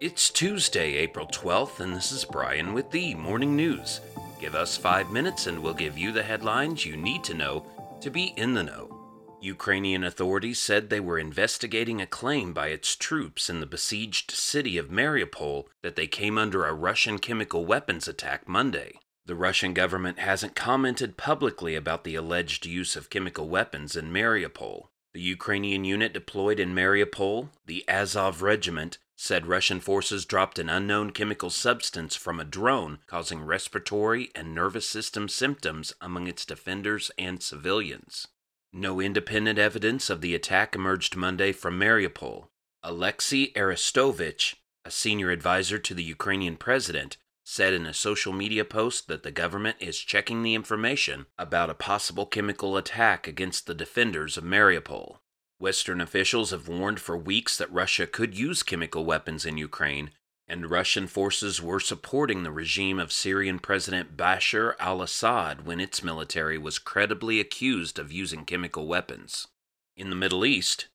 It's Tuesday, April 12th, and this is Brian with the Morning News. Give us 5 minutes and we'll give you the headlines you need to know to be in the know. Ukrainian authorities said they were investigating a claim by its troops in the besieged city of Mariupol that they came under a Russian chemical weapons attack Monday. The Russian government hasn't commented publicly about the alleged use of chemical weapons in Mariupol. The Ukrainian unit deployed in Mariupol, the Azov Regiment, said Russian forces dropped an unknown chemical substance from a drone, causing respiratory and nervous system symptoms among its defenders and civilians. No independent evidence of the attack emerged Monday from Mariupol. Alexei Aristovich, a senior advisor to the Ukrainian president, said in a social media post that the government is checking the information about a possible chemical attack against the defenders of Mariupol. Western officials have warned for weeks that Russia could use chemical weapons in Ukraine, and Russian forces were supporting the regime of Syrian President Bashar al-Assad when its military was credibly accused of using chemical weapons. In the Middle East,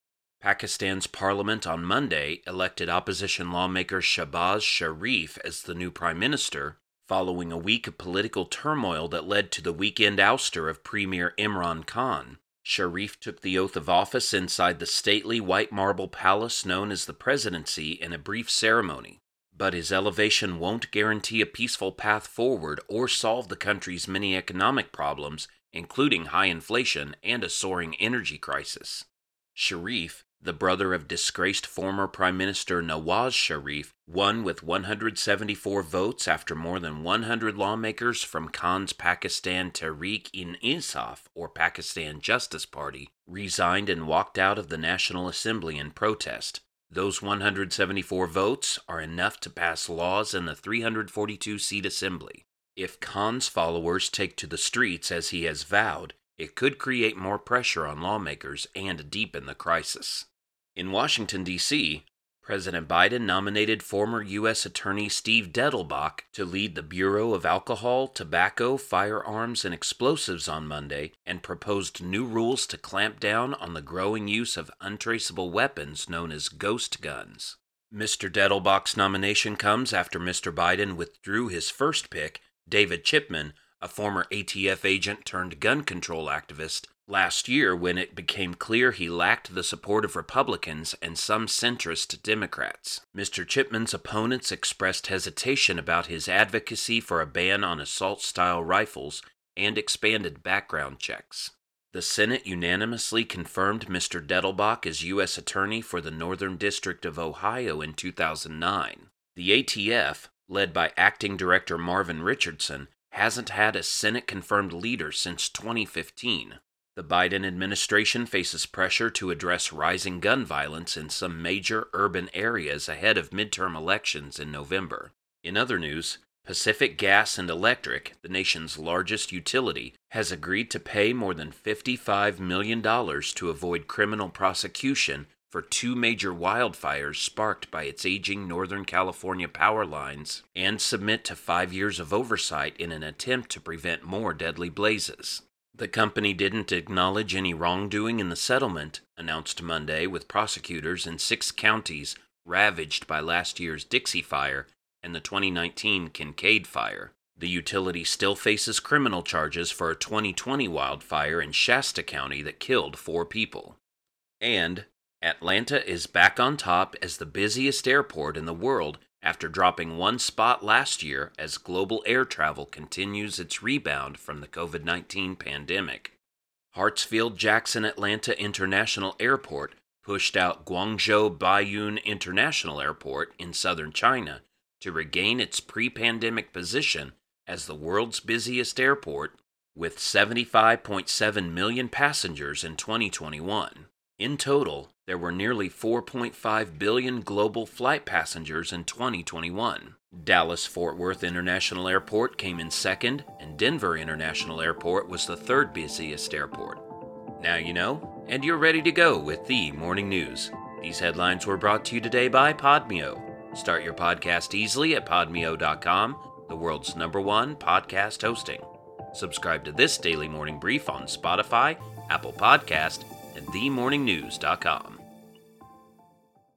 Pakistan's parliament on Monday elected opposition lawmaker Shahbaz Sharif as the new prime minister, following a week of political turmoil that led to the weekend ouster of Premier Imran Khan. Sharif took the oath of office inside the stately white marble palace known as the Presidency in a brief ceremony, but his elevation won't guarantee a peaceful path forward or solve the country's many economic problems, including high inflation and a soaring energy crisis. Sharif, the brother of disgraced former Prime Minister Nawaz Sharif, won with 174 votes after more than 100 lawmakers from Khan's Pakistan Tehreek-e-Insaf, or Pakistan Justice Party, resigned and walked out of the National Assembly in protest. Those 174 votes are enough to pass laws in the 342-seat assembly. If Khan's followers take to the streets as he has vowed, it could create more pressure on lawmakers and deepen the crisis. In Washington, D.C., President Biden nominated former U.S. Attorney Steve Dettelbach to lead the Bureau of Alcohol, Tobacco, Firearms, and Explosives on Monday and proposed new rules to clamp down on the growing use of untraceable weapons known as ghost guns. Mr. Dettelbach's nomination comes after Mr. Biden withdrew his first pick, David Chipman, a former ATF agent turned gun control activist, last year when it became clear he lacked the support of Republicans and some centrist Democrats. Mr. Chipman's opponents expressed hesitation about his advocacy for a ban on assault-style rifles and expanded background checks. The Senate unanimously confirmed Mr. Dettelbach as U.S. Attorney for the Northern District of Ohio in 2009. The ATF, led by Acting Director Marvin Richardson, hasn't had a Senate-confirmed leader since 2015. The Biden administration faces pressure to address rising gun violence in some major urban areas ahead of midterm elections in November. In other news, Pacific Gas and Electric, the nation's largest utility, has agreed to pay more than $55 million to avoid criminal prosecution for two major wildfires sparked by its aging Northern California power lines, and submit to 5 years of oversight in an attempt to prevent more deadly blazes. The company didn't acknowledge any wrongdoing in the settlement, announced Monday, with prosecutors in 6 counties ravaged by last year's Dixie Fire and the 2019 Kincaid Fire. The utility still faces criminal charges for a 2020 wildfire in Shasta County that killed 4 people. And Atlanta is back on top as the busiest airport in the world after dropping one spot last year as global air travel continues its rebound from the COVID-19 pandemic. Hartsfield-Jackson Atlanta International Airport pushed out Guangzhou Baiyun International Airport in southern China to regain its pre-pandemic position as the world's busiest airport with 75.7 million passengers in 2021. In total, there were nearly 4.5 billion global flight passengers in 2021. Dallas-Fort Worth International Airport came in second, and Denver International Airport was the third busiest airport. Now you know, and you're ready to go with the Morning News. These headlines were brought to you today by Podmio. Start your podcast easily at podmio.com, the world's #1 podcast hosting. Subscribe to this daily morning brief on Spotify, Apple Podcast, and themorningnews.com.